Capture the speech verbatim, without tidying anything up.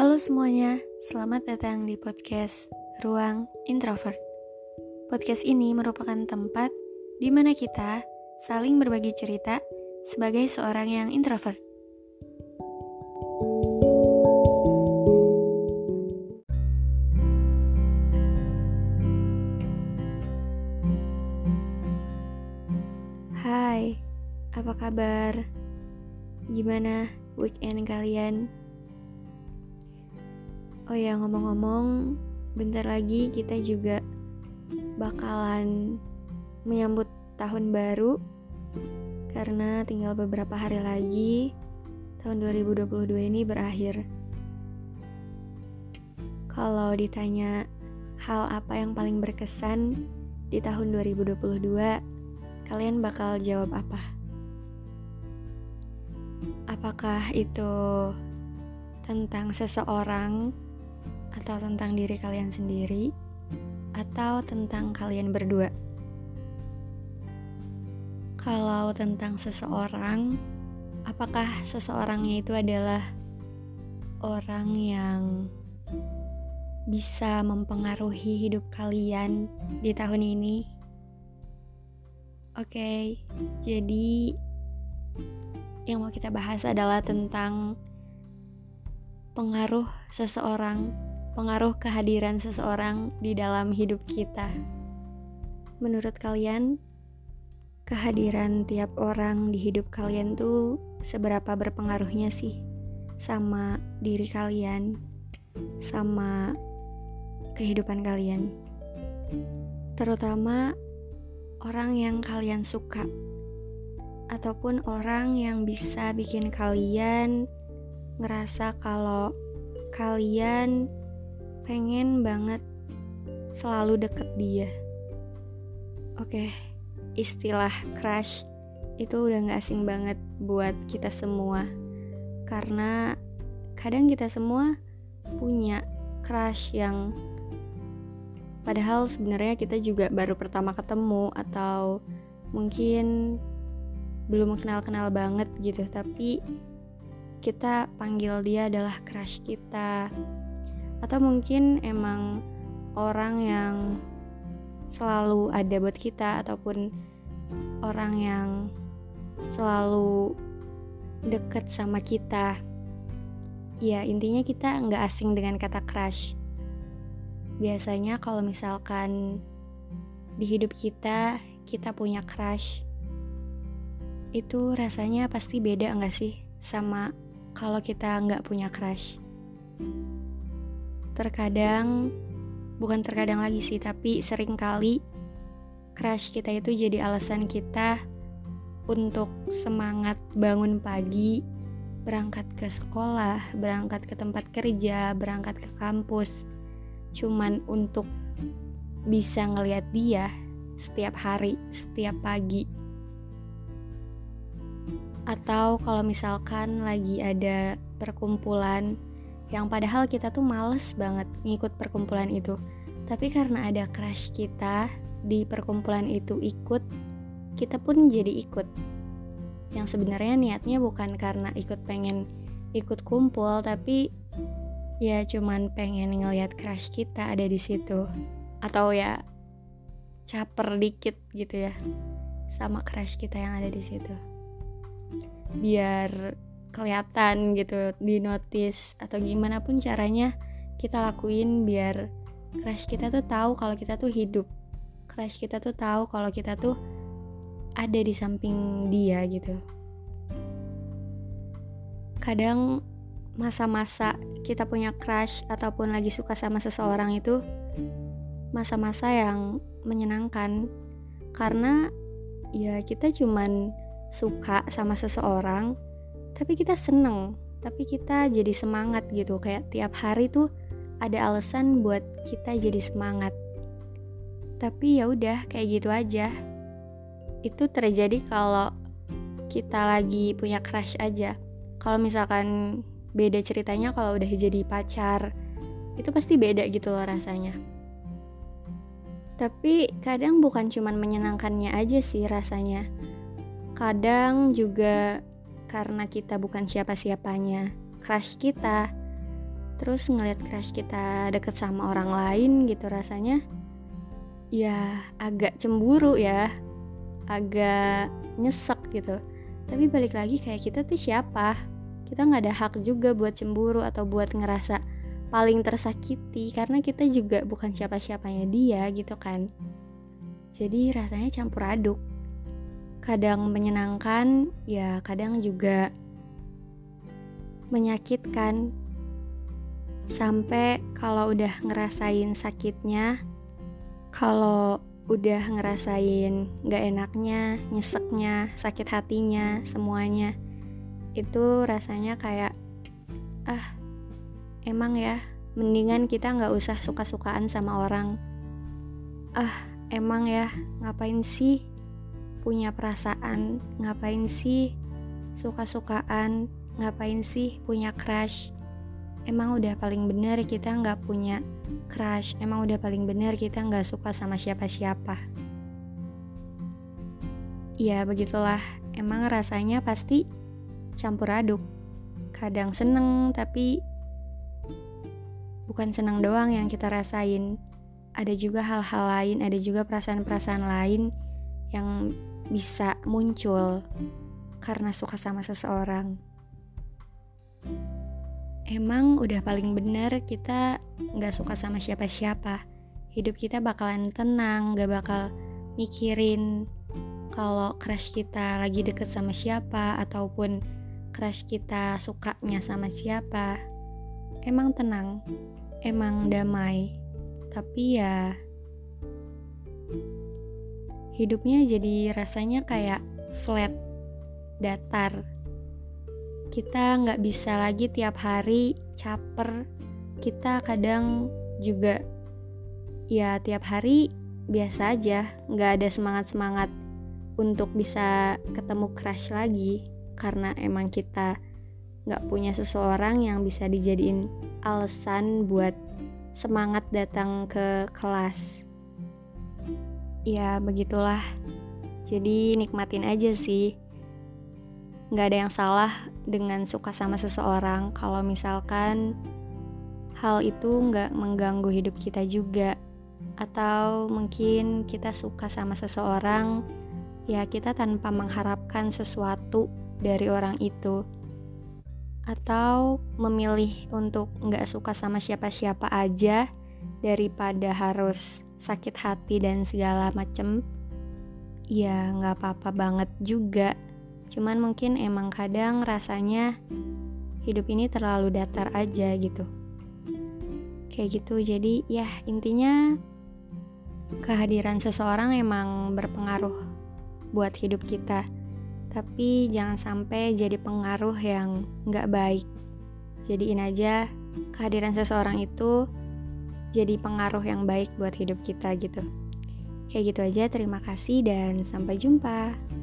Halo semuanya, selamat datang di podcast Ruang Introvert. Podcast ini merupakan tempat di mana kita saling berbagi cerita sebagai seorang yang introvert. Hai, apa kabar? Gimana weekend kalian? Oh ya, ngomong-ngomong, bentar lagi kita juga bakalan menyambut tahun baru karena tinggal beberapa hari lagi tahun dua ribu dua puluh dua ini berakhir. Kalau ditanya hal apa yang paling berkesan di tahun dua ribu dua puluh dua, kalian bakal jawab apa? Apakah itu tentang seseorang, atau tentang diri kalian sendiri, atau tentang kalian berdua? Kalau tentang seseorang, apakah seseorangnya itu adalah orang yang bisa mempengaruhi hidup kalian di tahun ini? Oke, okay, jadi yang mau kita bahas adalah tentang pengaruh seseorang, pengaruh kehadiran seseorang di dalam hidup kita. Menurut kalian, kehadiran tiap orang di hidup kalian tuh seberapa berpengaruhnya sih sama diri kalian, sama kehidupan kalian? Terutama orang yang kalian suka, ataupun orang yang bisa bikin kalian ngerasa kalau kalian pengen banget selalu deket dia. Oke, istilah crush itu udah gak asing banget buat kita semua, karena kadang kita semua punya crush yang padahal sebenarnya kita juga baru pertama ketemu atau mungkin belum kenal-kenal banget gitu, tapi kita panggil dia adalah crush kita. Atau mungkin emang orang yang selalu ada buat kita, ataupun orang yang selalu deket sama kita. Ya, intinya kita gak asing dengan kata crush. Biasanya kalau misalkan di hidup kita, kita punya crush, itu rasanya pasti beda gak sih sama kalau kita gak punya crush? Terkadang, bukan terkadang lagi sih, tapi seringkali crush kita itu jadi alasan kita untuk semangat bangun pagi, berangkat ke sekolah, berangkat ke tempat kerja, berangkat ke kampus, cuman untuk bisa ngelihat dia setiap hari, setiap pagi. Atau kalau misalkan lagi ada perkumpulan yang padahal kita tuh males banget ngikut perkumpulan itu, tapi karena ada crush kita di perkumpulan itu ikut, kita pun jadi ikut. Yang sebenarnya niatnya bukan karena ikut pengen ikut kumpul, tapi ya cuman pengen ngelihat crush kita ada di situ, atau ya caper dikit gitu ya sama crush kita yang ada di situ, biar kelihatan gitu, di notice atau gimana pun caranya kita lakuin biar crush kita tuh tahu kalau kita tuh hidup, crush kita tuh tahu kalau kita tuh ada di samping dia gitu. Kadang masa-masa kita punya crush ataupun lagi suka sama seseorang itu masa-masa yang menyenangkan, karena ya kita cuman suka sama seseorang tapi kita seneng, tapi kita jadi semangat gitu, kayak tiap hari tuh ada alasan buat kita jadi semangat. Tapi ya udah kayak gitu aja. Itu terjadi kalau kita lagi punya crush aja. Kalau misalkan beda ceritanya kalau udah jadi pacar, itu pasti beda gitu loh rasanya. Tapi kadang bukan cuman menyenangkannya aja sih rasanya, kadang juga karena kita bukan siapa-siapanya crush kita, terus ngelihat crush kita deket sama orang lain gitu, rasanya ya agak cemburu ya, agak nyesek gitu. Tapi balik lagi kayak kita tuh siapa, kita nggak ada hak juga buat cemburu atau buat ngerasa paling tersakiti, karena kita juga bukan siapa-siapanya dia gitu kan. Jadi rasanya campur aduk, kadang menyenangkan ya, kadang juga menyakitkan. Sampai kalau udah ngerasain sakitnya, kalau udah ngerasain gak enaknya, nyeseknya, sakit hatinya, semuanya, itu rasanya kayak ah emang ya mendingan kita gak usah suka-sukaan sama orang, ah emang ya ngapain sih punya perasaan, ngapain sih suka-sukaan, ngapain sih punya crush, emang udah paling bener kita gak punya crush, emang udah paling bener kita gak suka sama siapa-siapa. Ya begitulah, emang rasanya pasti campur aduk, kadang seneng tapi bukan seneng doang yang kita rasain, ada juga hal-hal lain, ada juga perasaan-perasaan lain yang bisa muncul karena suka sama seseorang. Emang udah paling benar kita gak suka sama siapa-siapa, hidup kita bakalan tenang, gak bakal mikirin kalau crush kita lagi deket sama siapa ataupun crush kita sukanya sama siapa. Emang tenang, emang damai, tapi ya hidupnya jadi rasanya kayak flat, datar. Kita gak bisa lagi tiap hari caper. Kita kadang juga ya tiap hari biasa aja, gak ada semangat-semangat untuk bisa ketemu crush lagi, karena emang kita gak punya seseorang yang bisa dijadiin alasan buat semangat datang ke kelas. Ya begitulah, jadi nikmatin aja sih. Gak ada yang salah dengan suka sama seseorang kalau misalkan hal itu gak mengganggu hidup kita juga. Atau mungkin kita suka sama seseorang ya kita tanpa mengharapkan sesuatu dari orang itu, atau memilih untuk gak suka sama siapa-siapa aja daripada harus sakit hati dan segala macem. Ya gak apa-apa banget juga, cuman mungkin emang kadang rasanya hidup ini terlalu datar aja gitu, kayak gitu. Jadi ya intinya kehadiran seseorang emang berpengaruh buat hidup kita, tapi jangan sampai jadi pengaruh yang gak baik. Jadiin aja kehadiran seseorang itu jadi pengaruh yang baik buat hidup kita gitu. Kayak gitu aja, terima kasih dan sampai jumpa.